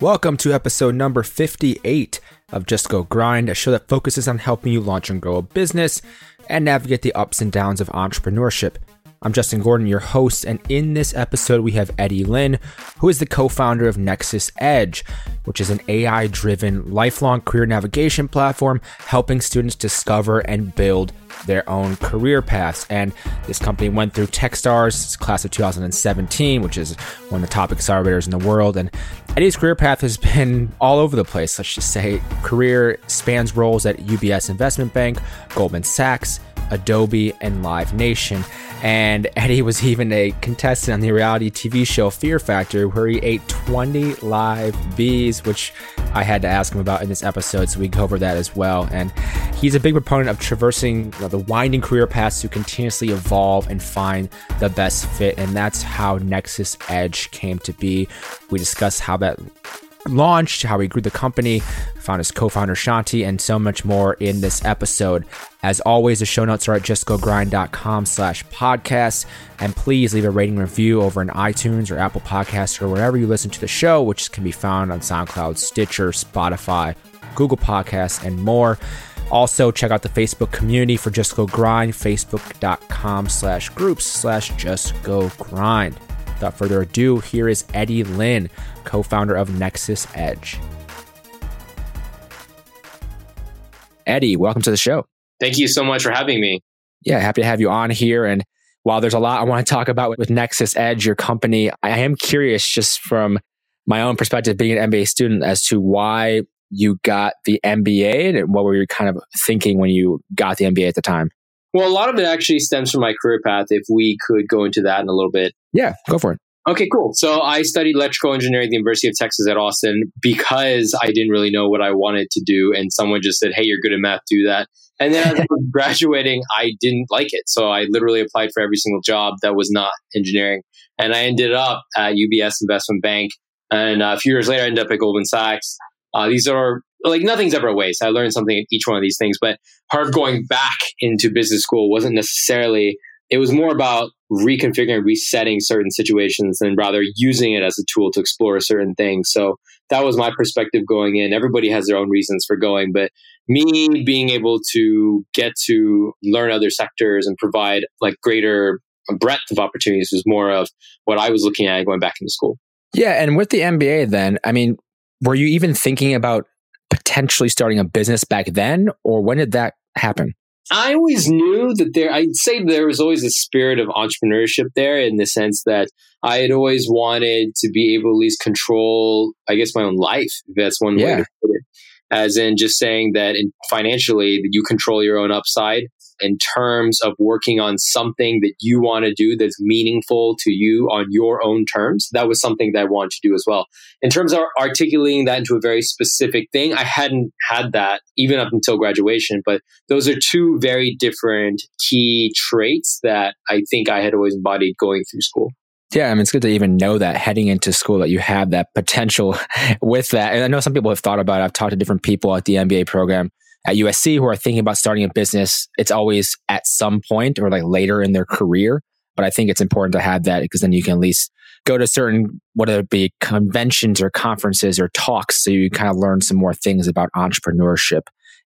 Welcome to episode number 58 of Just Go Grind, a show that focuses on helping you launch and grow a business and navigate the ups and downs of entrepreneurship. I'm Justin Gordon, your host, and in this episode we have Eddie Lin, who is the co-founder of Nexus Edge, which is an AI-driven lifelong career navigation platform helping students discover and build their own career paths. And this company went through Techstars, class of 2017, which is one of the top accelerators in the world. And Eddie's career path has been all over the place. Let's just say career spans roles at UBS Investment Bank, Goldman Sachs, Adobe, and Live Nation. And Eddie was even a contestant on the reality TV show Fear Factor, where he ate 20 live bees, which I had to ask him about in this episode, so we go over that as well. And he's a big proponent of traversing the winding career paths to continuously evolve and find the best fit, and that's how Nexus Edge came to be. We discuss how that launched, how he grew the company, found his co-founder Shanti, and so much more in this episode. As always, the show notes are at justgogrind.com/podcast, and please leave a rating review over in iTunes or Apple Podcasts or wherever you listen to the show, which can be found on SoundCloud, Stitcher, Spotify, Google Podcasts, and more. Also, check out the Facebook community for Just Go Grind, facebook.com/groups/justgogrind. Without further ado, here is Eddie Lin, co-founder of Nexus Edge. Eddie, welcome to the show. Thank you so much for having me. Yeah, happy to have you on here. And while there's a lot I want to talk about with Nexus Edge, your company, I am curious just from my own perspective, being an MBA student, as to why you got the MBA and what were you kind of thinking when you got the MBA at the time? Well, a lot of it actually stems from my career path, if we could go into that in a little bit. Yeah, go for it. Okay, cool. So I studied electrical engineering at the University of Texas at Austin because I didn't really know what I wanted to do. And someone just said, hey, you're good at math, do that. And then as I was graduating, I didn't like it. So I literally applied for every single job that was not engineering. And I ended up at UBS Investment Bank. And a few years later, I ended up at Goldman Sachs. These are like, nothing's ever a waste. I learned something in each one of these things, but part going back into business school wasn't necessarily, it was more about reconfiguring, resetting certain situations and rather using it as a tool to explore certain things. So that was my perspective going in. Everybody has their own reasons for going, but me being able to get to learn other sectors and provide like greater breadth of opportunities was more of what I was looking at going back into school. Yeah. And with the MBA then, I mean, were you even thinking about potentially starting a business back then, or when did that happen? I always knew that I'd say there was always a spirit of entrepreneurship there, in the sense that I had always wanted to be able to at least control, I guess, my own life. That's one way to put it. As in just saying that financially, that you control your own upside in terms of working on something that you want to do that's meaningful to you on your own terms. That was something that I wanted to do as well. In terms of articulating that into a very specific thing, I hadn't had that even up until graduation, but those are two very different key traits that I think I had always embodied going through school. Yeah, I mean, it's good to even know that heading into school that you have that potential with that. And I know some people have thought about it. I've talked to different people at the MBA program at USC who are thinking about starting a business. It's always at some point or like later in their career. But I think it's important to have that, because then you can at least go to certain, whether it be conventions or conferences or talks, so you kind of learn some more things about entrepreneurship.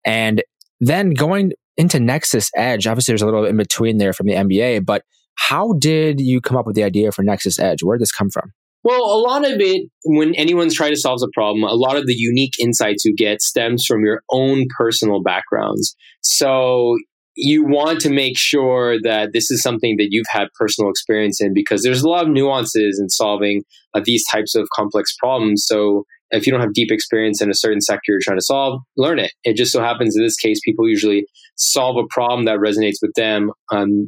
And then going into Nexus Edge, obviously there's a little in between there from the MBA, but how did you come up with the idea for Nexus Edge? Where did this come from? Well, a lot of it, when anyone's trying to solve a problem, a lot of the unique insights you get stems from your own personal backgrounds. So you want to make sure that this is something that you've had personal experience in, because there's a lot of nuances in solving these types of complex problems. So if you don't have deep experience in a certain sector you're trying to solve, learn it. It just so happens in this case, people usually solve a problem that resonates with them.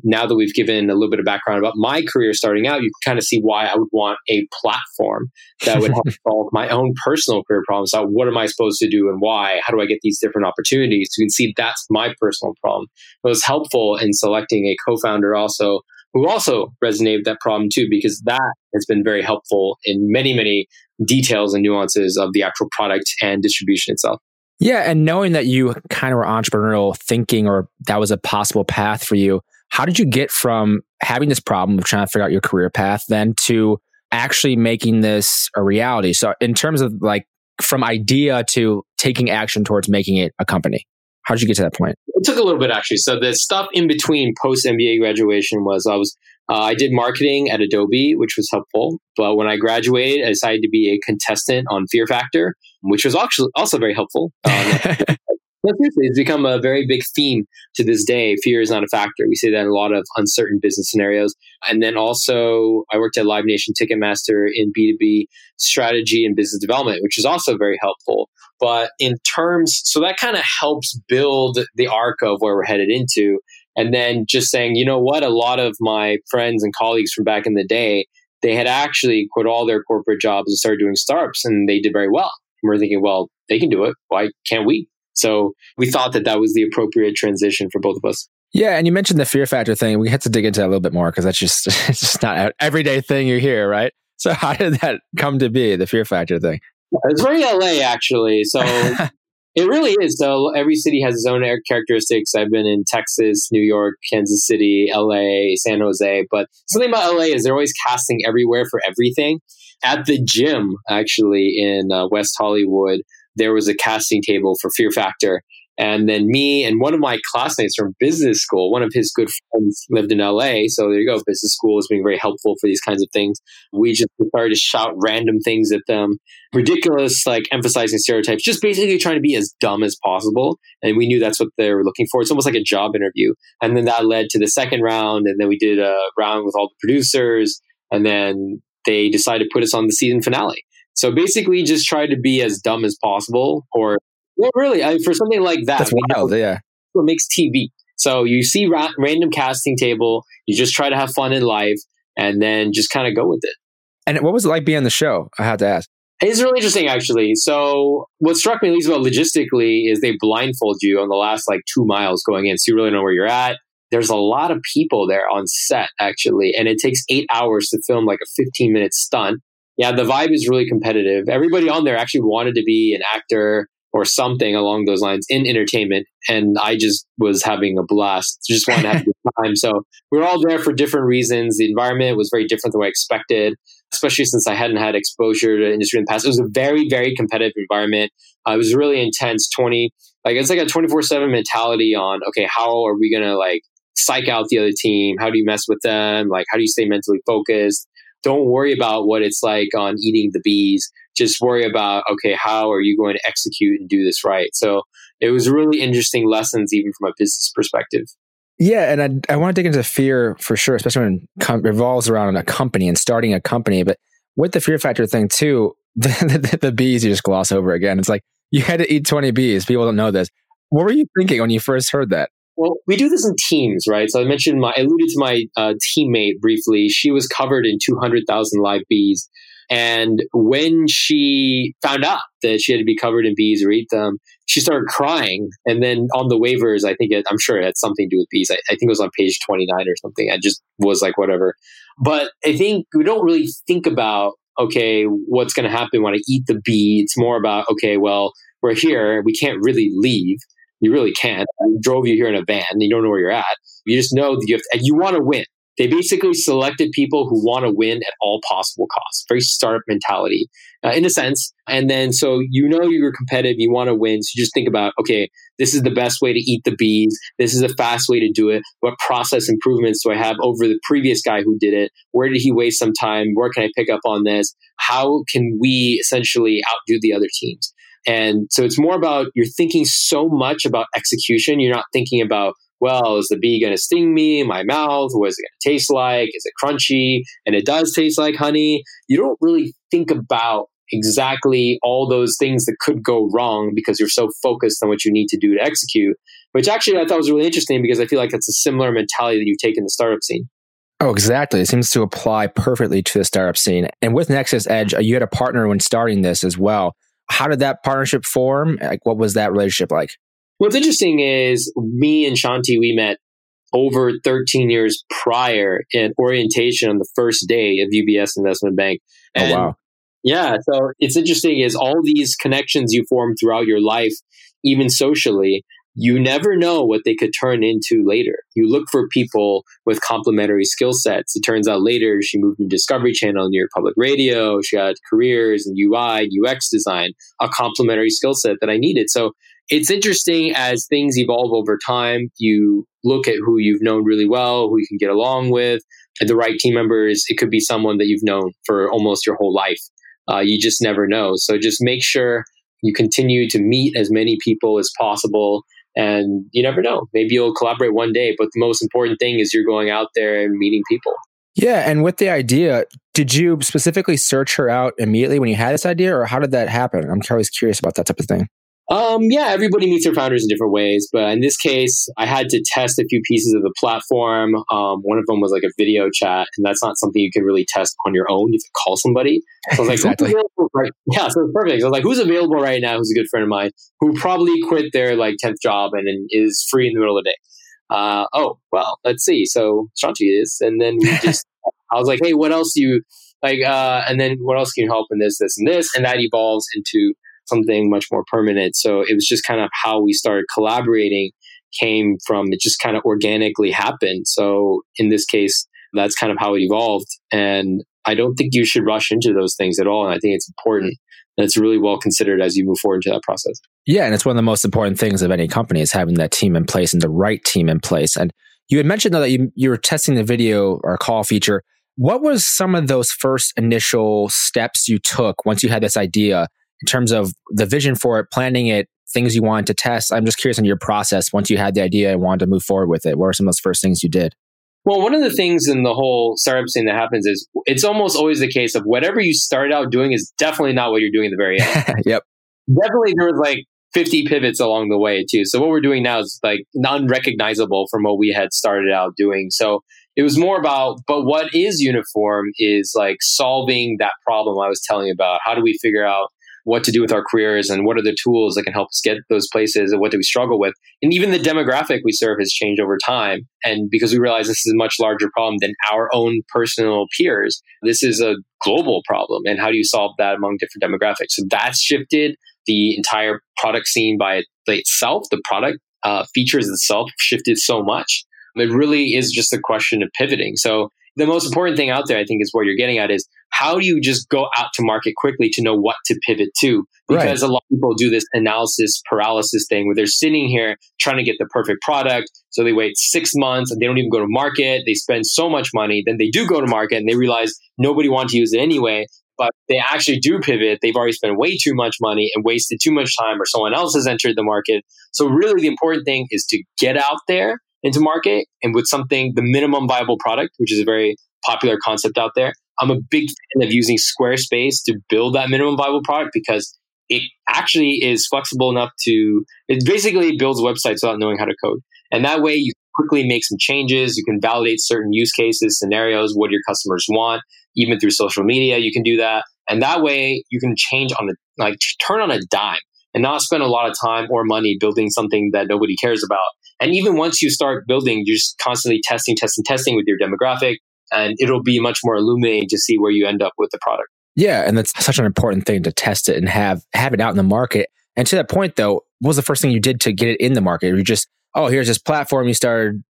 Now that we've given a little bit of background about my career starting out, you can kind of see why I would want a platform that would help solve my own personal career problems. So what am I supposed to do and why? How do I get these different opportunities? You can see that's my personal problem. It was helpful in selecting a co-founder also, who also resonated with that problem too, because that has been very helpful in many, many details and nuances of the actual product and distribution itself. Yeah. And knowing that you kind of were entrepreneurial thinking, or that was a possible path for you, how did you get from having this problem of trying to figure out your career path then to actually making this a reality? So in terms of like from idea to taking action towards making it a company? How did you get to that point? It took a little bit, actually. So the stuff in between post-MBA graduation was I did marketing at Adobe, which was helpful. But when I graduated, I decided to be a contestant on Fear Factor, which was also very helpful. No, seriously, it's become a very big theme to this day. Fear is not a factor. We see that in a lot of uncertain business scenarios. And then also, I worked at Live Nation, Ticketmaster in B2B strategy and business development, which is also very helpful. But in terms, so that kind of helps build the arc of where we're headed into. And then just saying, you know what, a lot of my friends and colleagues from back in the day, they had actually quit all their corporate jobs and started doing startups, and they did very well. And we're thinking, well, they can do it. Why can't we? So we thought that that was the appropriate transition for both of us. Yeah. And you mentioned the Fear Factor thing. We had to dig into that a little bit more because it's just not an everyday thing you hear, right? So how did that come to be, the Fear Factor thing? It's very LA, actually. So it really is. So every city has its own characteristics. I've been in Texas, New York, Kansas City, LA, San Jose. But something about LA is they're always casting everywhere for everything. At the gym, actually, in West Hollywood, there was a casting table for Fear Factor. And then me and one of my classmates from business school, one of his good friends lived in LA. So there you go. Business school is being very helpful for these kinds of things. We just started to shout random things at them. Ridiculous, like emphasizing stereotypes, just basically trying to be as dumb as possible. And we knew that's what they were looking for. It's almost like a job interview. And then that led to the second round. And then we did a round with all the producers. And then they decided to put us on the season finale. So basically just try to be as dumb as possible or, well, really, for something like that. That's wild, yeah. What makes TV? So you see random casting table, you just try to have fun in life and then just kind of go with it. And what was it like being on the show? I had to ask. It's really interesting, actually. So what struck me, at least about logistically, is they blindfold you on the last 2 miles going in. So you really don't know where you're at. There's a lot of people there on set, actually. And it takes 8 hours to film a 15-minute stunt. Yeah, the vibe is really competitive. Everybody on there actually wanted to be an actor or something along those lines in entertainment. And I just was having a blast. Just wanted to have a good time. So we were all there for different reasons. The environment was very different than what I expected, especially since I hadn't had exposure to industry in the past. It was a very, very competitive environment. It was really intense. It's a 24/7 mentality on, okay, how are we going to psych out the other team? How do you mess with them? How do you stay mentally focused? Don't worry about what it's like on Eating the Bees. Just worry about, okay, how are you going to execute and do this right? So it was really interesting lessons, even from a business perspective. Yeah. And I want to dig into fear for sure, especially when it revolves around a company and starting a company. But with the Fear Factor thing too, the bees, you just gloss over again. It's you had to eat 20 bees. People don't know this. What were you thinking when you first heard that? Well, we do this in teams, right? So I alluded to my teammate briefly. She was covered in 200,000 live bees. And when she found out that she had to be covered in bees or eat them, she started crying. And then on the waivers, I'm sure it had something to do with bees. I think it was on page 29 or something. I just was whatever. But I think we don't really think about, okay, what's going to happen when I eat the bee? It's more about, okay, well, we're here. We can't really leave. You really can't. I drove you here in a van. You don't know where you're at. You just know that you want to win. They basically selected people who want to win at all possible costs. Very startup mentality, in a sense. And then, so you're competitive, you want to win. So you just think about, okay, this is the best way to eat the bees. This is a fast way to do it. What process improvements do I have over the previous guy who did it? Where did he waste some time? Where can I pick up on this? How can we essentially outdo the other teams? And so it's more about you're thinking so much about execution. You're not thinking about, well, is the bee going to sting me in my mouth? What is it going to taste like? Is it crunchy? And it does taste like honey. You don't really think about exactly all those things that could go wrong because you're so focused on what you need to do to execute, which actually I thought was really interesting because I feel like that's a similar mentality that you take in the startup scene. Oh, exactly. It seems to apply perfectly to the startup scene. And with Nexus Edge, you had a partner when starting this as well. How did that partnership form? What was that relationship like? What's interesting is me and Shanti, we met over 13 years prior in orientation on the first day of UBS Investment Bank. And oh, wow. Yeah. So it's interesting is all these connections you form throughout your life, even socially, you never know what they could turn into later. You look for people with complementary skill sets. It turns out later she moved to Discovery Channel, New York Public Radio. She had careers in UI, UX design, a complementary skill set that I needed. So it's interesting as things evolve over time, you look at who you've known really well, who you can get along with, and the right team members. It could be someone that you've known for almost your whole life. You just never know. So just make sure you continue to meet as many people as possible. And you never know. Maybe you'll collaborate one day, but the most important thing is you're going out there and meeting people. Yeah. And with the idea, did you specifically search her out immediately when you had this idea, or how did that happen? I'm always curious about that type of thing. Yeah, everybody meets their founders in different ways. But in this case, I had to test a few pieces of the platform. One of them was like a video chat, and that's not something you can really test on your own. You have to call somebody. So I was like, exactly. Right? Yeah, so perfect. So I was like, who's available right now? Who's a good friend of mine who probably quit their like 10th job and then is free in the middle of the day. Well, let's see. So Shanti is, and then we just, I was like, hey, what else do you like? And then what else can you help in this, this, and this? And that evolves into something much more permanent. So it was just kind of how we started collaborating came from, it just kind of organically happened. So in this case, that's kind of how it evolved. And I don't think you should rush into those things at all. And I think it's important that it's really well considered as you move forward into that process. Yeah. And it's one of the most important things of any company is having that team in place and the right team in place. And you had mentioned though that you were testing the video or call feature. What was some of those first initial steps you took once you had this idea in terms of the vision for it, planning it, things you wanted to test? I'm just curious on your process once you had the idea and wanted to move forward with it. What were some of those first things you did? Well, one of the things in the whole startup scene that happens is it's almost always the case of whatever you started out doing is definitely not what you're doing at the very end. Yep. Definitely there was like 50 pivots along the way too. So what we're doing now is like unrecognizable from what we had started out doing. So it was more about, but what is uniform is like solving that problem I was telling you about. How do we figure out what to do with our careers and what are the tools that can help us get those places and what do we struggle with? And even the demographic we serve has changed over time. And because we realize this is a much larger problem than our own personal peers, this is a global problem. And how do you solve that among different demographics? So that's shifted the entire product scene by itself. The product features itself shifted so much. It really is just a question of pivoting. So the most important thing out there, I think, is what you're getting at is how do you just go out to market quickly to know what to pivot to? Because right. A lot of people do this analysis paralysis thing where they're sitting here trying to get the perfect product. So they wait 6 months and they don't even go to market. They spend so much money. Then they do go to market and they realize nobody wants to use it anyway. But they actually do pivot. They've already spent way too much money and wasted too much time, or someone else has entered the market. So really the important thing is to get out there into market and with something, the minimum viable product, which is a very popular concept out there. I'm a big fan of using Squarespace to build that minimum viable product because it actually is flexible enough to, it basically builds websites without knowing how to code. And that way you quickly make some changes. You can validate certain use cases, scenarios, what your customers want, even through social media, you can do that. And that way you can change on the, like turn on a dime and not spend a lot of time or money building something that nobody cares about. And even once you start building, you're just constantly testing with your demographic, and it'll be much more illuminating to see where you end up with the product. Yeah, and that's such an important thing to test it and have it out in the market. And to that point, though, what was the first thing you did to get it in the market? Were you just, oh, here's this platform, you started,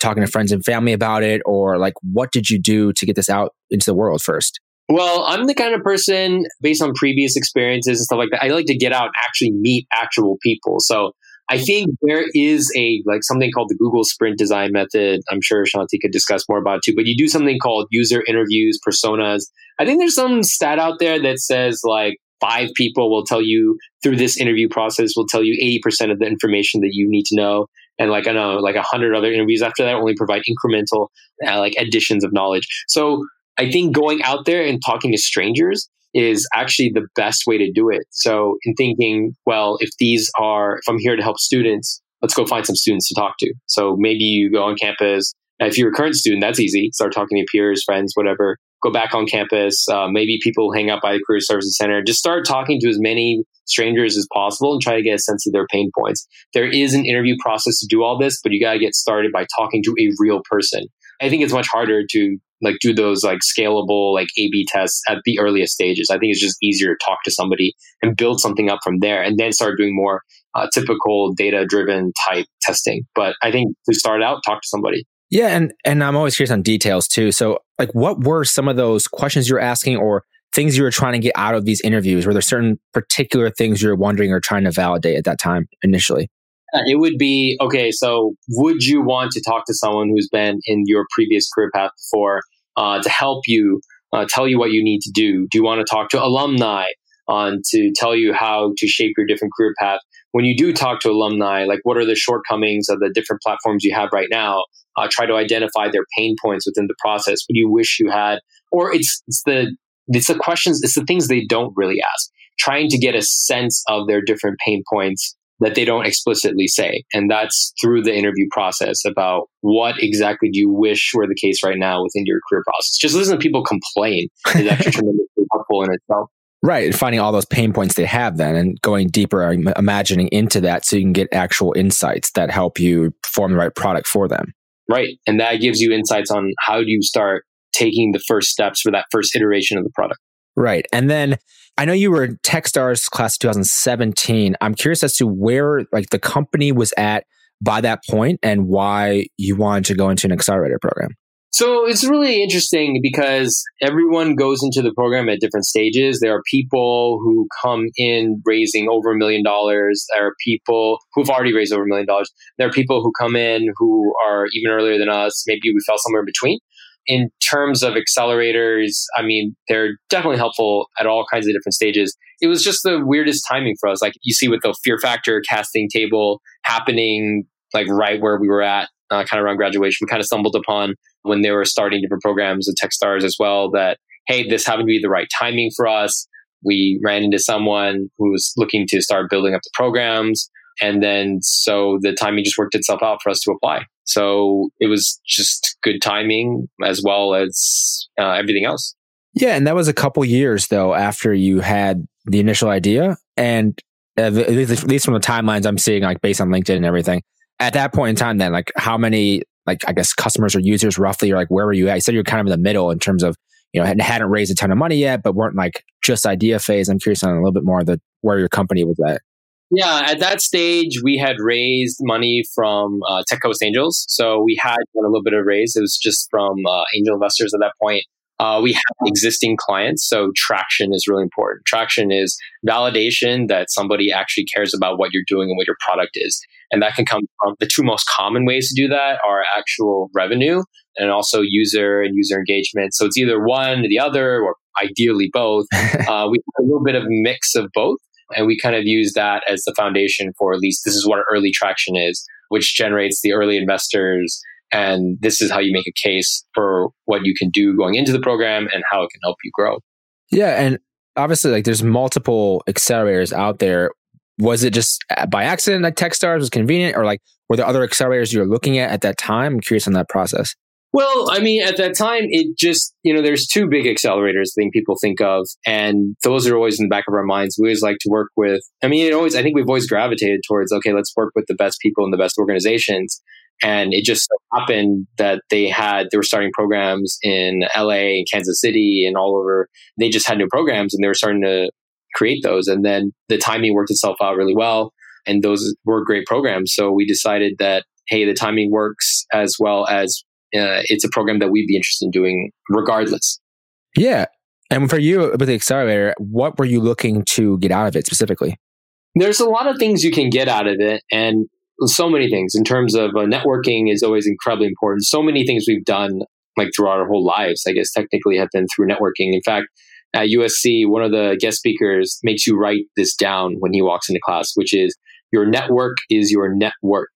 talking to friends and family about it, or like, what did you do to get this out into the world first? Well, I'm the kind of person, based on previous experiences and stuff like that, I like to get out and actually meet actual people. So I think there is like something called the Google Sprint design method. I'm sure Shanti could discuss more about it too, but you do something called user interviews, personas. I think there's some stat out there that says like 5 people will tell you through this interview process, will tell you 80% of the information that you need to know. And like, I know, like 100 other interviews after that only provide incremental like additions of knowledge. So I think going out there and talking to strangers is actually the best way to do it. So in thinking, well, if I'm here to help students, let's go find some students to talk to. So maybe you go on campus. If you're a current student, that's easy. Start talking to peers, friends, whatever. Go back on campus. Maybe people hang out by the Career Services Center. Just start talking to as many strangers as possible and try to get a sense of their pain points. There is an interview process to do all this, but you got to get started by talking to a real person. I think it's much harder to like do those like scalable, like A/B tests at the earliest stages. I think it's just easier to talk to somebody and build something up from there, and then start doing more typical data-driven type testing. But I think to start out, talk to somebody. Yeah. And I'm always curious on details too. So like, what were some of those questions you were asking or things you were trying to get out of these interviews? Were there certain particular things you were wondering or trying to validate at that time initially? It would be, okay, so would you want to talk to someone who's been in your previous career path before to help you, tell you what you need to do? Do you want to talk to alumni to tell you how to shape your different career path? When you do talk to alumni, like what are the shortcomings of the different platforms you have right now? Try to identify their pain points within the process. What do you wish you had? Or it's the questions, it's the things they don't really ask. Trying to get a sense of their different pain points that they don't explicitly say. And that's through the interview process about what exactly do you wish were the case right now within your career process. Just listening to people complain is actually tremendously helpful in itself. Right. And finding all those pain points they have then and going deeper, imagining into that so you can get actual insights that help you form the right product for them. Right. And that gives you insights on how do you start taking the first steps for that first iteration of the product. Right. And then I know you were Techstars class of 2017. I'm curious as to where like the company was at by that point and why you wanted to go into an accelerator program. So it's really interesting because everyone goes into the program at different stages. There are people who come in raising over $1 million. There are people who've already raised over $1 million. There are people who come in who are even earlier than us. Maybe we fell somewhere in between. In terms of accelerators, I mean, they're definitely helpful at all kinds of different stages. It was just the weirdest timing for us. Like you see with the Fear Factor casting table happening like right where we were at, kind of around graduation. We kind of stumbled upon when they were starting different programs at Techstars as well that, hey, this happened to be the right timing for us. We ran into someone who was looking to start building up the programs. And then so the timing just worked itself out for us to apply. So it was just good timing as well as everything else. Yeah. And that was a couple years though, after you had the initial idea. And at least from the timelines I'm seeing, like based on LinkedIn and everything, at that point in time then, like how many, like I guess customers or users roughly, or like where were you at? You said you were kind of in the middle in terms of, you know, hadn't raised a ton of money yet, but weren't like just idea phase. I'm curious on a little bit more of the where your company was at. Yeah, at that stage, we had raised money from Tech Coast Angels. So we had a little bit of raise. It was just from angel investors at that point. We had existing clients. So traction is really important. Traction is validation that somebody actually cares about what you're doing and what your product is. And that can come from the two most common ways to do that are actual revenue and also user and user engagement. So it's either one or the other, or ideally both. We had a little bit of mix of both. And we kind of use that as the foundation for at least this is what our early traction is, which generates the early investors. And this is how you make a case for what you can do going into the program and how it can help you grow. Yeah. And obviously, like there's multiple accelerators out there. Was it just by accident that Techstars was convenient, or like were there other accelerators you were looking at that time? I'm curious on that process. Well, I mean, at that time, it just, you know, there's two big accelerators I think people think of, and those are always in the back of our minds. We always like to work with, I think we've always gravitated towards, okay, let's work with the best people and the best organizations. And it just so happened that they were starting programs in LA and Kansas City and all over. They just had new programs and they were starting to create those. And then the timing worked itself out really well. And those were great programs. So we decided that, hey, the timing works as well as it's a program that we'd be interested in doing regardless. Yeah. And for you with the accelerator, what were you looking to get out of it specifically? There's a lot of things you can get out of it. And so many things in terms of networking is always incredibly important. So many things we've done like throughout our whole lives, I guess technically have been through networking. In fact, at USC, one of the guest speakers makes you write this down when he walks into class, which is your network is your net worth.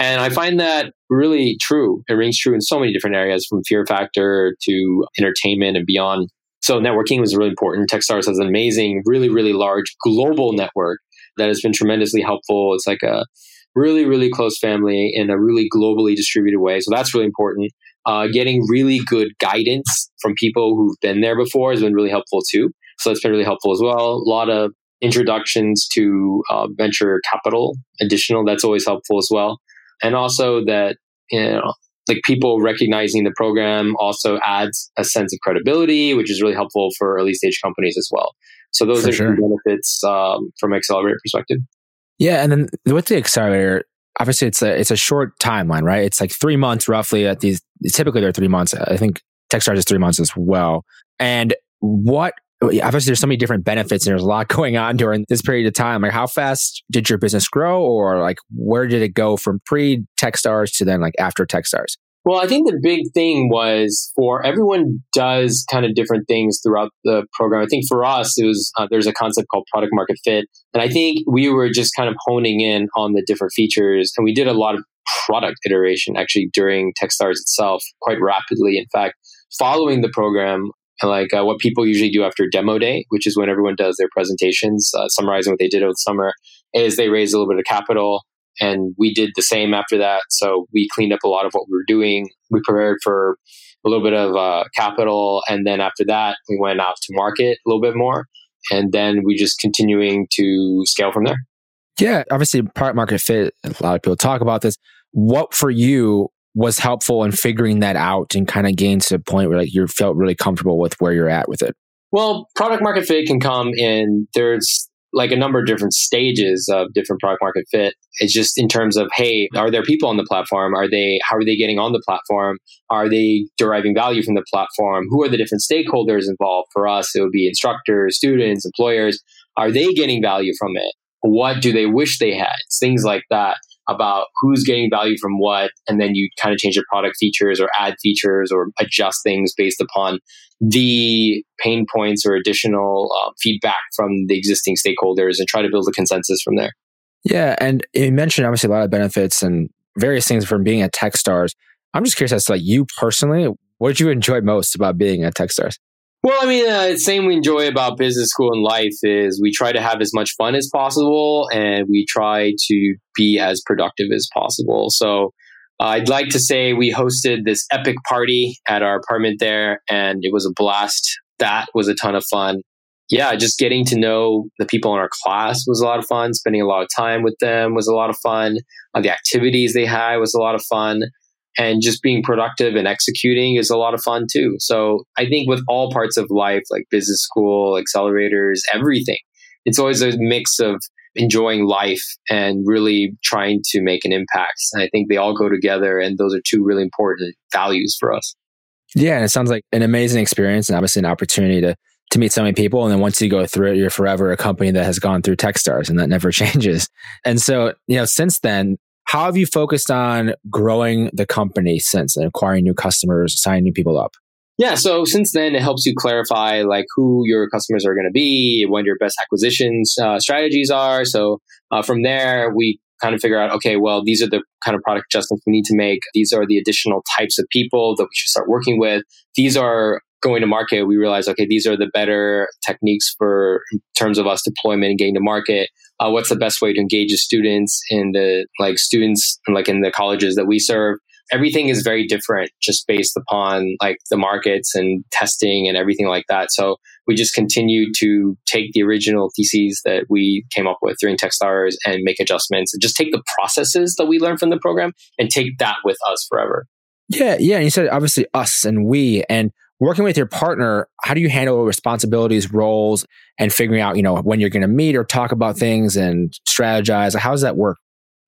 And I find that really true. It rings true in so many different areas, from Fear Factor to entertainment and beyond. So networking was really important. Techstars has an amazing, really, really large global network that has been tremendously helpful. It's like a really, really close family in a really globally distributed way. So that's really important. Getting really good guidance from people who've been there before has been really helpful too. So that's been really helpful as well. A lot of introductions to venture capital additional. That's always helpful as well. And also that, you know, like people recognizing the program also adds a sense of credibility, which is really helpful for early stage companies as well. So those are the benefits from an accelerator perspective. Yeah. And then with the accelerator, obviously it's a short timeline, right? It's like 3 months roughly at these, typically they're 3 months. I think Techstars is 3 months as well. And obviously there's so many different benefits and there's a lot going on during this period of time. Like how fast did your business grow, or like where did it go from pre-Techstars to then like after Techstars? Well, I think the big thing was for everyone does kind of different things throughout the program. I think for us, it was there's a concept called product market fit. And I think we were just kind of honing in on the different features. And we did a lot of product iteration actually during Techstars itself quite rapidly. In fact, following the program, like what people usually do after demo day, which is when everyone does their presentations, summarizing what they did over the summer, is they raise a little bit of capital. And we did the same after that. So we cleaned up a lot of what we were doing. We prepared for a little bit of capital. And then after that, we went out to market a little bit more. And then we just continuing to scale from there. Yeah, obviously product market fit, a lot of people talk about this. What for you was helpful in figuring that out and kind of getting to a point where like you felt really comfortable with where you're at with it? Well, product market fit can come in. There's like a number of different stages of different product market fit. It's just in terms of, hey, are there people on the platform? How are they getting on the platform? Are they deriving value from the platform? Who are the different stakeholders involved? For us, it would be instructors, students, employers. Are they getting value from it? What do they wish they had? It's things like that about who's getting value from what. And then you kind of change your product features or add features or adjust things based upon the pain points or additional feedback from the existing stakeholders and try to build a consensus from there. Yeah. And you mentioned obviously a lot of benefits and various things from being at Techstars. I'm just curious as to like you personally, what did you enjoy most about being at Techstars? Well, I mean, the thing we enjoy about business school and life is we try to have as much fun as possible and we try to be as productive as possible. So I'd like to say we hosted this epic party at our apartment there and it was a blast. That was a ton of fun. Yeah, just getting to know the people in our class was a lot of fun. Spending a lot of time with them was a lot of fun. The activities they had was a lot of fun. And just being productive and executing is a lot of fun too. So I think with all parts of life, like business school, accelerators, everything, it's always a mix of enjoying life and really trying to make an impact. And I think they all go together. And those are two really important values for us. Yeah. And it sounds like an amazing experience and obviously an opportunity to meet so many people. And then once you go through it, you're forever a company that has gone through Techstars and that never changes. And so, you know, since then, how have you focused on growing the company since and acquiring new customers, signing new people up? Yeah. So since then, it helps you clarify like who your customers are going to be, when your best acquisitions strategies are. So from there, we kind of figure out, okay, well, these are the kind of product adjustments we need to make. These are the additional types of people that we should start working with. These are going to market. We realize, okay, these are the better techniques for in terms of us deployment and getting to market. What's the best way to engage the students in the in the colleges that we serve? Everything is very different just based upon like the markets and testing and everything like that. So we just continue to take the original theses that we came up with during Techstars and make adjustments and just take the processes that we learned from the program and take that with us forever. Yeah. Yeah. And you said obviously us and we, and working with your partner, how do you handle responsibilities, roles, and figuring out, you know, when you're going to meet or talk about things and strategize? How does that work?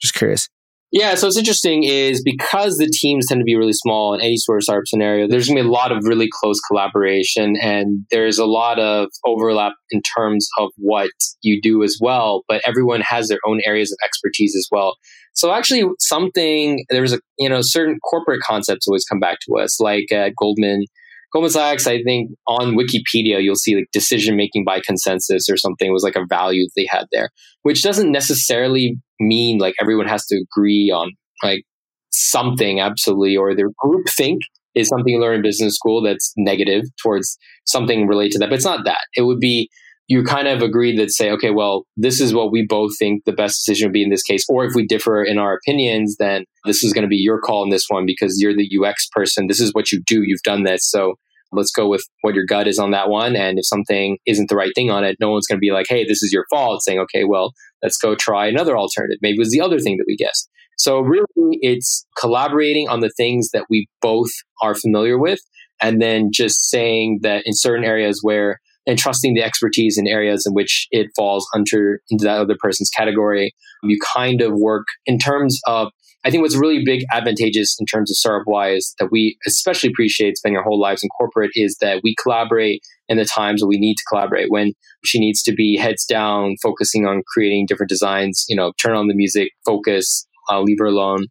Just curious. Yeah. So what's interesting is because the teams tend to be really small in any sort of startup scenario, there's going to be a lot of really close collaboration and there's a lot of overlap in terms of what you do as well. But everyone has their own areas of expertise as well. So actually certain corporate concepts always come back to us, like at Goldman Sachs, I think on Wikipedia, you'll see like decision-making by consensus or something was like a value that they had there, which doesn't necessarily mean like everyone has to agree on like something absolutely, or their group think is something you learn in business school that's negative towards something related to that. But it's not that. It would be you kind of agree that say, okay, well, this is what we both think the best decision would be in this case. Or if we differ in our opinions, then this is going to be your call in this one because you're the UX person. This is what you do. You've done this. So let's go with what your gut is on that one. And if something isn't the right thing on it, no one's going to be like, hey, this is your fault. It's saying, okay, well, let's go try another alternative. Maybe it was the other thing that we guessed. So really, it's collaborating on the things that we both are familiar with, and then just saying that in certain areas where, and trusting the expertise in areas in which it falls under into that other person's category. You kind of work in terms of, I think what's really big advantageous in terms of startup-wise that we especially appreciate spending our whole lives in corporate is that we collaborate in the times that we need to collaborate. When she needs to be heads down, focusing on creating different designs, you know, turn on the music, focus, leave her alone,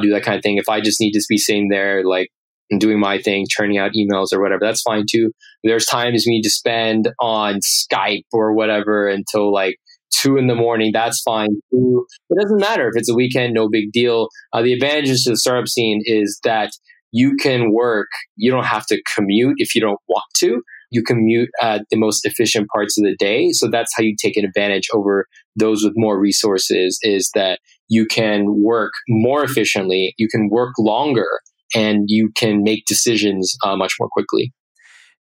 do that kind of thing. If I just need to be sitting there like, and doing my thing, churning out emails or whatever, that's fine too. There's times we need to spend on Skype or whatever until like 2 a.m. That's fine too. It doesn't matter if it's a weekend, no big deal. The advantages to the startup scene is that you can work. You don't have to commute if you don't want to. You commute at the most efficient parts of the day. So that's how you take an advantage over those with more resources, is that you can work more efficiently. You can work longer, and you can make decisions much more quickly.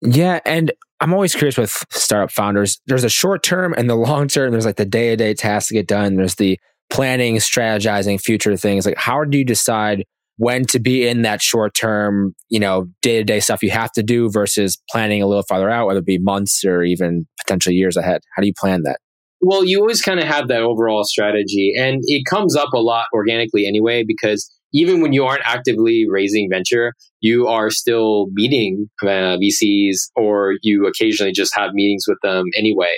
Yeah, and I'm always curious with startup founders. There's a short term and the long term. There's like the day-to-day tasks to get done. There's the planning, strategizing, future things. Like, how do you decide when to be in that short term, you know, day-to-day stuff you have to do versus planning a little farther out, whether it be months or even potential years ahead? How do you plan that? Well, you always kind of have that overall strategy, and it comes up a lot organically anyway, because even when you aren't actively raising venture, you are still meeting VCs, or you occasionally just have meetings with them anyway.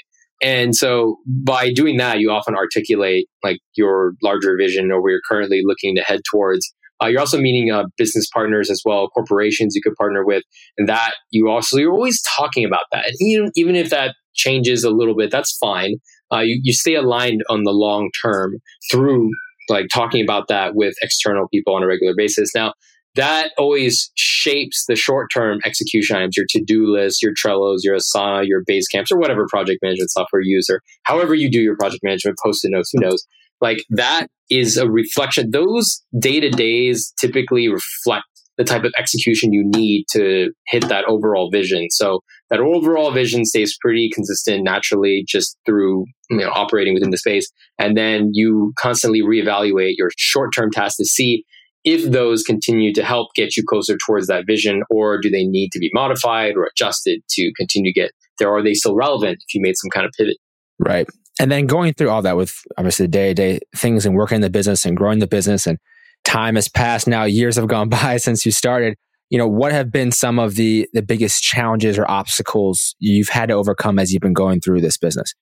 And so by doing that, you often articulate like your larger vision or where you're currently looking to head towards. You're also meeting business partners as well, corporations you could partner with, and that you're always talking about that. And even if that changes a little bit, that's fine. You stay aligned on the long term through like talking about that with external people on a regular basis. Now, that always shapes the short-term execution items, your to-do list, your Trellos, your Asana, your Basecamps, or whatever project management software you use, or however you do your project management, post-it notes, who knows. Like, that is a reflection. Those day-to-days typically reflect the type of execution you need to hit that overall vision. So that overall vision stays pretty consistent naturally just through, you know, operating within the space. And then you constantly reevaluate your short-term tasks to see if those continue to help get you closer towards that vision, or do they need to be modified or adjusted to continue to get there? Or are they still relevant if you made some kind of pivot? Right. And then going through all that with obviously the day-to-day things and working in the business and growing the business, and time has passed now, years have gone by since you started. You know, what have been some of the biggest challenges or obstacles you've had to overcome as you've been going through this business?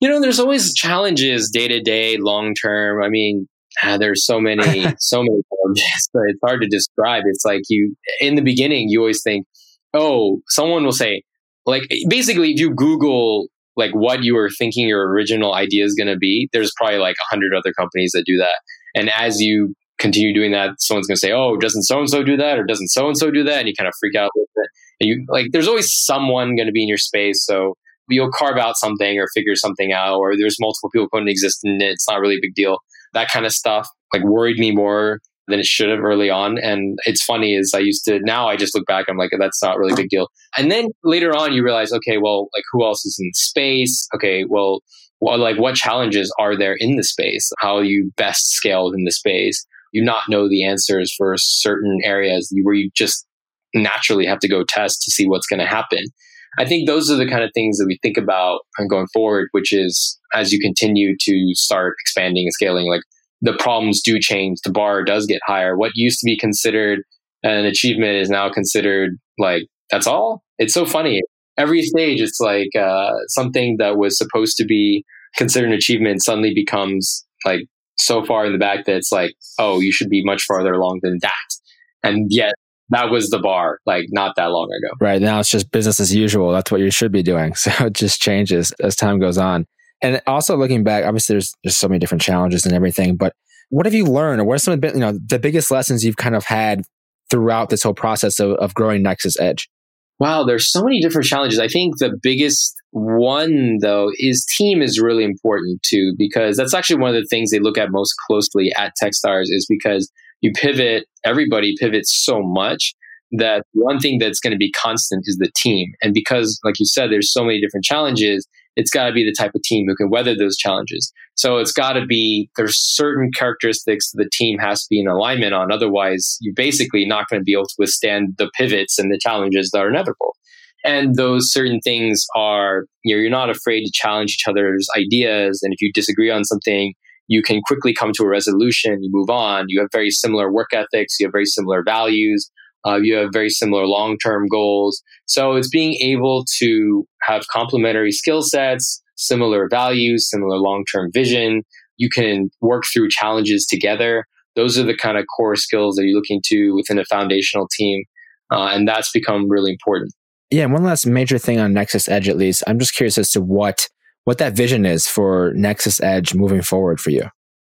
You know, there's always challenges day to day, long term. I mean, there's so many challenges, but it's hard to describe. It's like in the beginning, you always think, oh, someone will say, like, basically, if you Google like what you were thinking your original idea is going to be, there's probably like 100 other companies that do that. And as you continue doing that, someone's going to say, oh, doesn't so-and-so do that? Or doesn't so-and-so do that? And you kind of freak out with it. And you like, there's always someone going to be in your space. So you'll carve out something or figure something out, or there's multiple people going to exist in it. It's not really a big deal. That kind of stuff like worried me more than it should have early on. And it's funny is now I just look back, I'm like, that's not really a big deal. And then later on you realize, okay, well, like who else is in space? Okay, well, like what challenges are there in the space? How you best scale in the space? You not know the answers for certain areas where you just naturally have to go test to see what's going to happen. I think those are the kind of things that we think about going forward, which is as you continue to start expanding and scaling, like the problems do change. The bar does get higher. What used to be considered an achievement is now considered like, that's all. It's so funny. Every stage, it's like something that was supposed to be considered an achievement suddenly becomes like so far in the back that it's like, oh, you should be much farther along than that. And yet that was the bar, like not that long ago. Right. Now it's just business as usual. That's what you should be doing. So it just changes as time goes on. And also looking back, obviously there's so many different challenges and everything, but what have you learned? Or what are some of the, you know, the biggest lessons you've kind of had throughout this whole process of growing Nexus Edge? Wow, there's so many different challenges. I think the biggest one, though, is team is really important too, because that's actually one of the things they look at most closely at Techstars, is because you pivot, everybody pivots so much that one thing that's going to be constant is the team. And because, like you said, there's so many different challenges, it's got to be the type of team who can weather those challenges. So it's got to be, there's certain characteristics the team has to be in alignment on. Otherwise, you're basically not going to be able to withstand the pivots and the challenges that are inevitable. And those certain things are, you know, you're not afraid to challenge each other's ideas. And if you disagree on something, you can quickly come to a resolution, you move on, you have very similar work ethics, you have very similar values, you have very similar long-term goals. So it's being able to have complementary skill sets, similar values, similar long-term vision. You can work through challenges together. Those are the kind of core skills that you're looking to within a foundational team. And that's become really important. Yeah, and one last major thing on Nexus Edge, at least. I'm just curious as to what that vision is for Nexus Edge moving forward for you.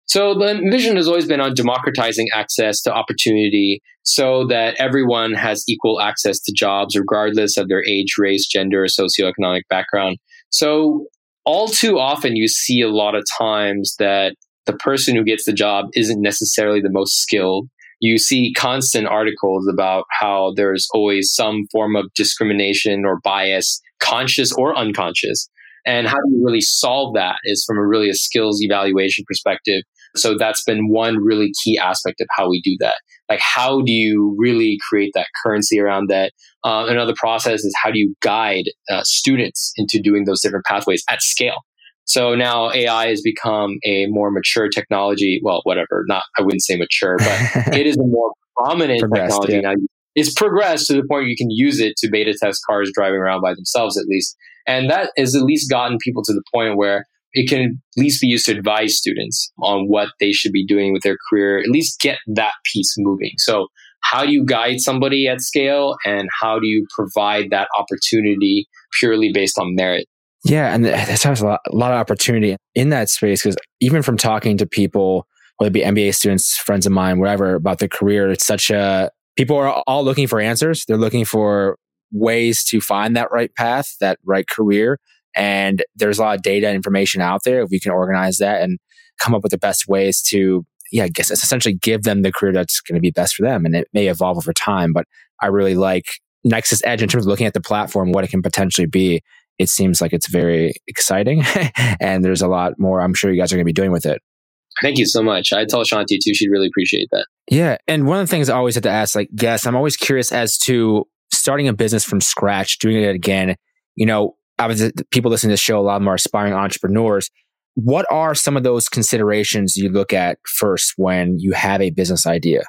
So the vision has always been on democratizing access to opportunity so that everyone has equal access to jobs, regardless of their age, race, gender, or socioeconomic background. So all too often, you see a lot of times that the person who gets the job isn't necessarily the most skilled. You see constant articles about how there's always some form of discrimination or bias, conscious or unconscious. And how do you really solve that is from a skills evaluation perspective. So that's been one really key aspect of how we do that. Like, how do you really create that currency around that? Another process is how do you guide students into doing those different pathways at scale? So now AI has become a more mature technology. Well, whatever, not, I wouldn't say mature, but it is a more prominent technology. Yeah. Now, it's progressed to the point you can use it to beta test cars driving around by themselves, at least. And that has at least gotten people to the point where it can at least be used to advise students on what they should be doing with their career, at least get that piece moving. So how do you guide somebody at scale, and how do you provide that opportunity purely based on merit? Yeah, and that sounds a lot of opportunity in that space, because even from talking to people, whether it be MBA students, friends of mine, whatever, about their career, it's such a... People are all looking for answers. They're looking for ways to find that right path, that right career. And there's a lot of data and information out there. If we can organize that and come up with the best ways to, yeah, I guess essentially give them the career that's going to be best for them. And it may evolve over time, but I really like Nexus Edge in terms of looking at the platform, what it can potentially be. It seems like it's very exciting and there's a lot more I'm sure you guys are going to be doing with it. Thank you so much. I tell Shanti too, she'd really appreciate that. Yeah. And one of the things I always have to ask, like, guests, I'm always curious as to starting a business from scratch, doing it again. You know, obviously, people listening to the show, a lot of them are aspiring entrepreneurs. What are some of those considerations you look at first when you have a business idea?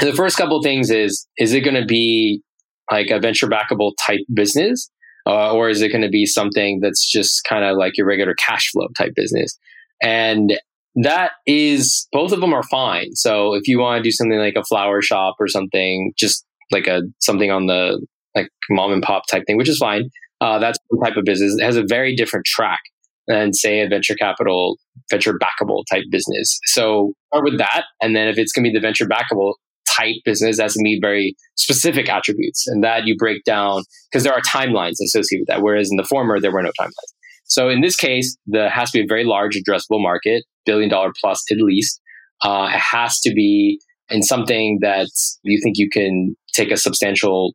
And the first couple of things is it going to be like a venture backable type business? Or is it going to be something that's just kind of like your regular cash flow type business? And that is, both of them are fine. So if you want to do something like a flower shop or something, just like something on the like mom and pop type thing, which is fine. That's one type of business. It has a very different track than, say, a venture capital, venture backable type business. So start with that. And then if it's going to be the venture backable type business, that's going to be very specific attributes. And that you break down because there are timelines associated with that. Whereas in the former, there were no timelines. So in this case, there has to be a very large addressable market, $1 billion plus at least. It has to be in something that you think you can take a substantial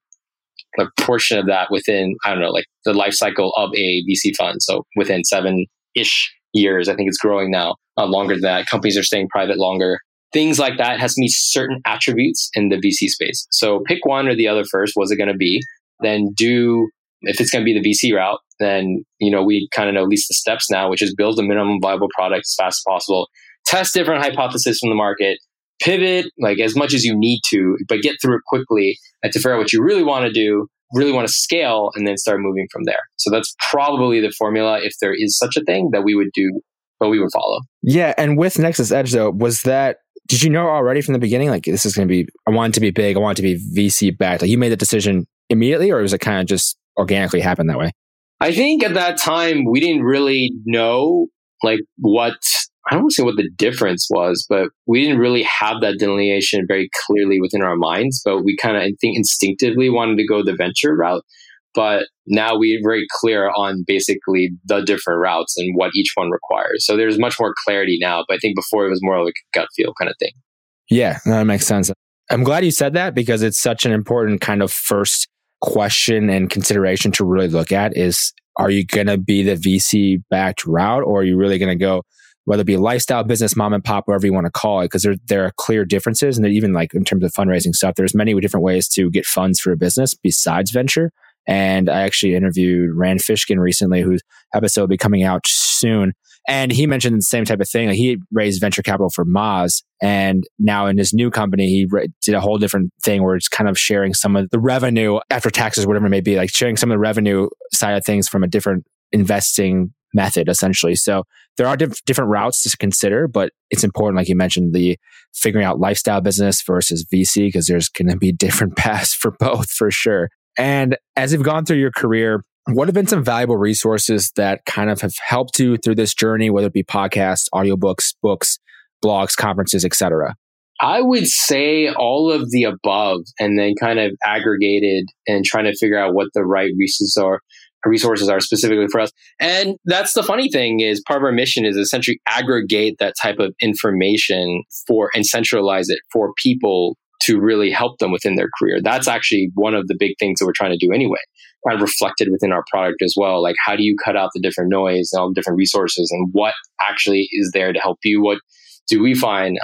portion of that within, I don't know, like the life cycle of a VC fund. So within 7-ish years, I think it's growing now, longer than that. Companies are staying private longer. Things like that has to meet certain attributes in the VC space. So pick one or the other first. What's it going to be? Then if it's going to be the VC route, then, you know, we kind of know at least the steps now, which is build a minimum viable product as fast as possible, test different hypotheses from the market, pivot like as much as you need to, but get through it quickly to figure out what you really want to do, really want to scale, and then start moving from there. So that's probably the formula, if there is such a thing, that we would do, but we would follow. Yeah. And with Nexus Edge though, did you know already from the beginning, like, this is going to be, I want it to be big, I want it to be VC backed? Like, you made the decision immediately, or was it kind of just organically happen that way? I think at that time, we didn't really know I don't want to say what the difference was, but we didn't really have that delineation very clearly within our minds. But we kind of, I think, instinctively wanted to go the venture route. But now we're very clear on basically the different routes and what each one requires. So there's much more clarity now. But I think before it was more like a gut feel kind of thing. Yeah, no, that makes sense. I'm glad you said that, because it's such an important kind of first question and consideration to really look at is Are you going to be the VC-backed route, or are you really going to go, whether it be lifestyle, business, mom and pop, whatever you want to call it, because there are clear differences. And even like in terms of fundraising stuff, there's many different ways to get funds for a business besides venture. And I actually interviewed Rand Fishkin recently, whose episode will be coming out soon. And he mentioned the same type of thing. Like, he raised venture capital for Moz. And now in his new company, he did a whole different thing where it's kind of sharing some of the revenue after taxes, whatever it may be, like sharing some of the revenue side of things from a different investing method, essentially. So there are different routes to consider, but it's important, like you mentioned, the figuring out lifestyle business versus VC, because there's going to be different paths for both for sure. And as you've gone through your career, what have been some valuable resources that kind of have helped you through this journey, whether it be podcasts, audiobooks, books, blogs, conferences, etc.? I would say all of the above, and then kind of aggregated and trying to figure out what the right resources are specifically for us. And that's the funny thing is part of our mission is essentially aggregate that type of information and centralize it for people to really help them within their career. That's actually one of the big things that we're trying to do anyway, kind of reflected within our product as well. Like, how do you cut out the different noise and all the different resources, and what actually is there to help you? What do we find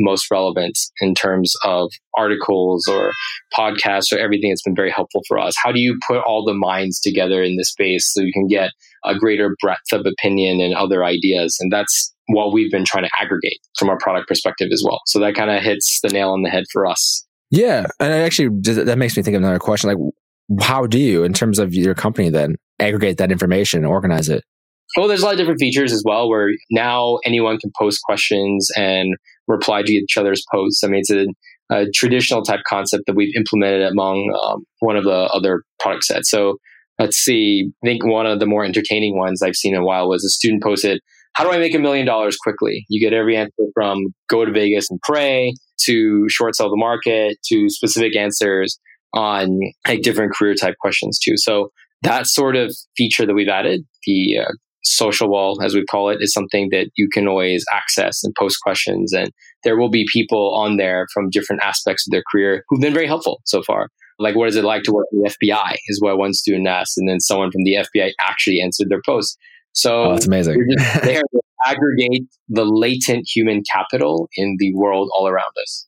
most relevant in terms of articles or podcasts or everything that's been very helpful for us? How do you put all the minds together in this space so you can get a greater breadth of opinion and other ideas? And that's what we've been trying to aggregate from our product perspective as well. So that kind of hits the nail on the head for us. Yeah. And actually, that makes me think of another question. Like, how do you, in terms of your company then, aggregate that information and organize it? Well, there's a lot of different features as well, where now anyone can post questions and reply to each other's posts. I mean, it's a traditional type concept that we've implemented among one of the other product sets. So let's see, I think one of the more entertaining ones I've seen in a while was a student posted, how do I make $1 million quickly? You get every answer from go to Vegas and pray to short sell the market to specific answers on like different career type questions too. So that sort of feature that we've added, the social wall, as we call it, is something that you can always access and post questions. And there will be people on there from different aspects of their career who've been very helpful so far. Like, what is it like to work in the FBI is what one student asked. And then someone from the FBI actually answered their post. So that's amazing. We're just there to aggregate the latent human capital in the world all around us.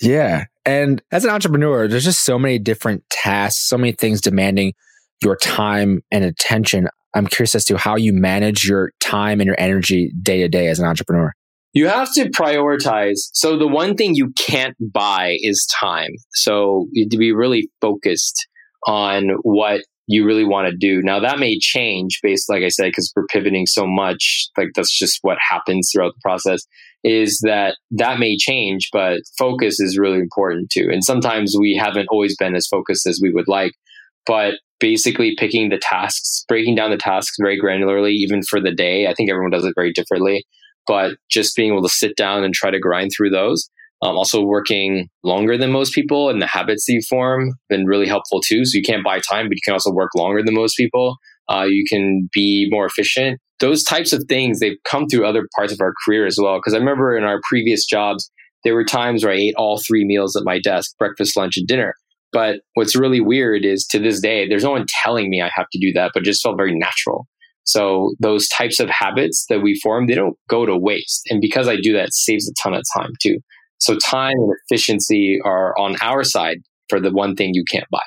Yeah. And as an entrepreneur, there's just so many different tasks, so many things demanding your time and attention. I'm curious as to how you manage your time and your energy day to day as an entrepreneur. You have to prioritize. So the one thing you can't buy is time. So you have to be really focused on what you really want to do. Now that may change based, like I said, because we're pivoting so much, like that's just what happens throughout the process, is that may change, but focus is really important too. And sometimes we haven't always been as focused as we would like, but basically picking the tasks, breaking down the tasks very granularly, even for the day. I think everyone does it very differently, but just being able to sit down and try to grind through those. Also working longer than most people and the habits that you form have been really helpful too. So you can't buy time, but you can also work longer than most people. You can be more efficient. Those types of things, they've come through other parts of our career as well. Because I remember in our previous jobs, there were times where I ate all three meals at my desk, breakfast, lunch, and dinner. But what's really weird is to this day, there's no one telling me I have to do that, but it just felt very natural. So those types of habits that we form, they don't go to waste. And because I do that, it saves a ton of time too. So time and efficiency are on our side for the one thing you can't buy.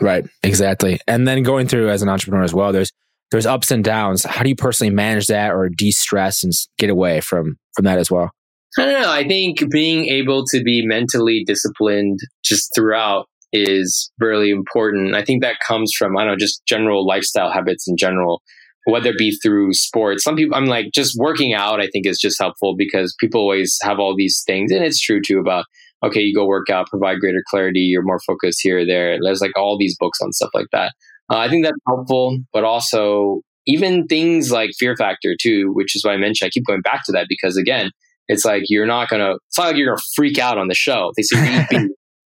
Right, exactly. And then going through as an entrepreneur as well, there's ups and downs. How do you personally manage that or de-stress and get away from that as well? I don't know. I think being able to be mentally disciplined just throughout is really important. I think that comes from, I don't know, just general lifestyle habits in general, whether it be through sports. Some people, I'm like, just working out, I think is just helpful because people always have all these things. And it's true too about, okay, you go work out, provide greater clarity, you're more focused here or there. There's like all these books on stuff like that. I think that's helpful, but also even things like Fear Factor too, which is why I mentioned, I keep going back to that because again, it's like, it's not like you're going to freak out on the show. They say,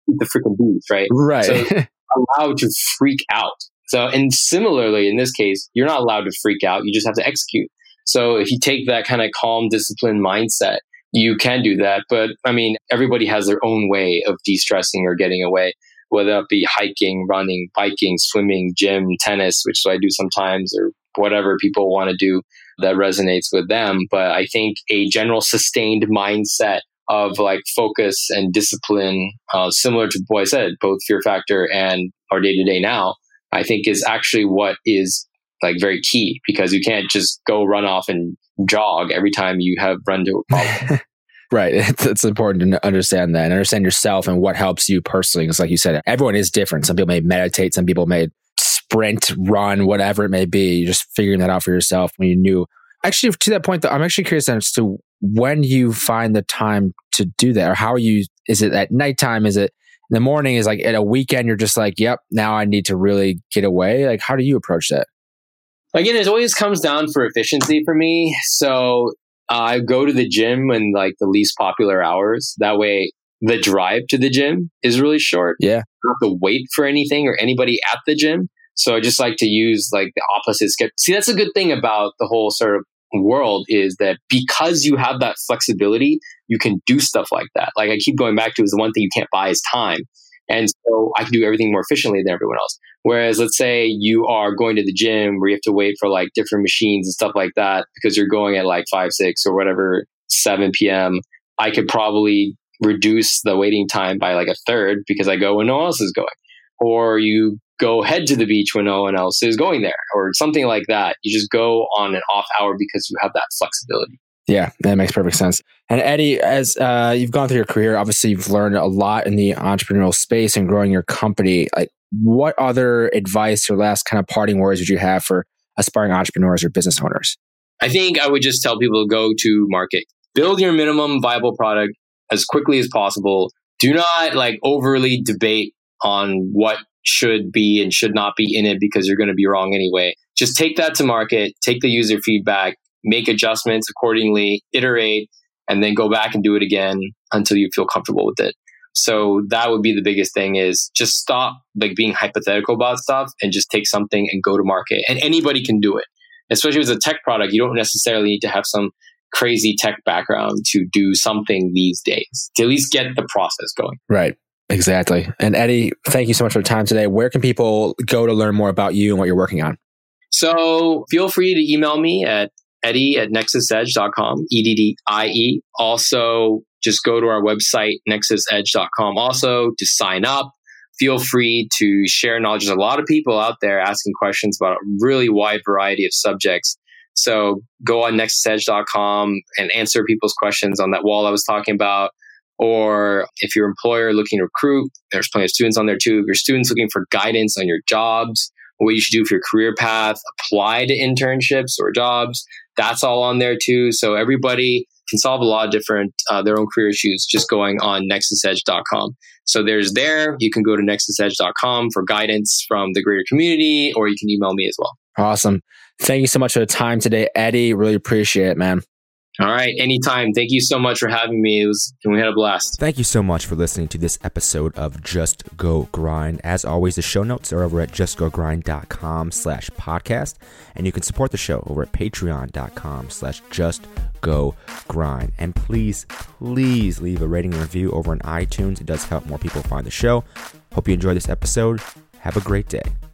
eat the freaking beef, right? Right. So allowed to freak out. So, and similarly, in this case, you're not allowed to freak out. You just have to execute. So if you take that kind of calm, disciplined mindset, you can do that. But I mean, everybody has their own way of de-stressing or getting away, whether it be hiking, running, biking, swimming, gym, tennis, which I do sometimes, or whatever people want to do that resonates with them. But I think a general sustained mindset of like focus and discipline, similar to what I said, both Fear Factor and our day-to-day now, I think is actually what is like very key, because you can't just go run off and jog every time you have run to a problem. Right. It's important to understand that and understand yourself and what helps you personally. Because like you said, everyone is different. Some people may meditate, some people may sprint, run, whatever it may be. You're just figuring that out for yourself when you knew. Actually, to that point, though, I'm actually curious as to when you find the time to do that, or how are you, is it at nighttime? Is it in the morning? Is like at a weekend, you're just like, yep, now I need to really get away. Like, how do you approach that? Again, it always comes down for efficiency for me. So I go to the gym in like the least popular hours. That way the drive to the gym is really short. Yeah. I don't have to wait for anything or anybody at the gym. So I just like to use like the opposite schedule. See, that's a good thing about the whole sort of world, is that because you have that flexibility, you can do stuff like that. Like I keep going back to, is the one thing you can't buy is time. And so I can do everything more efficiently than everyone else. Whereas let's say you are going to the gym where you have to wait for like different machines and stuff like that, because you're going at like 5, 6 or whatever, 7 p.m. I could probably reduce the waiting time by like 1/3 because I go when no one else is going. Or you go head to the beach when no one else is going there, or something like that. You just go on an off hour because you have that flexibility. Yeah, that makes perfect sense. And Eddie, as you've gone through your career, obviously you've learned a lot in the entrepreneurial space and growing your company. Like, what other advice or last kind of parting words would you have for aspiring entrepreneurs or business owners? I think I would just tell people to go to market. Build your minimum viable product as quickly as possible. Do not like overly debate on what should be and should not be in it, because you're going to be wrong anyway. Just take that to market, take the user feedback, make adjustments accordingly, iterate, and then go back and do it again until you feel comfortable with it. So that would be the biggest thing, is just stop like being hypothetical about stuff and just take something and go to market. And anybody can do it. Especially as a tech product, you don't necessarily need to have some crazy tech background to do something these days, to at least get the process going. Right. Exactly. And Eddie, thank you so much for the time today. Where can people go to learn more about you and what you're working on? So feel free to email me at eddie@nexusedge.com, EDDIE. Also, just go to our website, nexusedge.com. Also, to sign up, feel free to share knowledge. There's a lot of people out there asking questions about a really wide variety of subjects. So go on nexusedge.com and answer people's questions on that wall I was talking about. Or if your employer looking to recruit, there's plenty of students on there too. If your students looking for guidance on your jobs, what you should do for your career path, apply to internships or jobs, that's all on there too. So everybody can solve a lot of different, their own career issues just going on nexusedge.com. So there's there, you can go to nexusedge.com for guidance from the greater community, or you can email me as well. Awesome. Thank you so much for the time today, Eddie. Really appreciate it, man. All right. Anytime. Thank you so much for having me. We had a blast. Thank you so much for listening to this episode of Just Go Grind. As always, the show notes are over at justgogrind.com/podcast. And you can support the show over at patreon.com/justgogrind. And please, please leave a rating and review over on iTunes. It does help more people find the show. Hope you enjoyed this episode. Have a great day.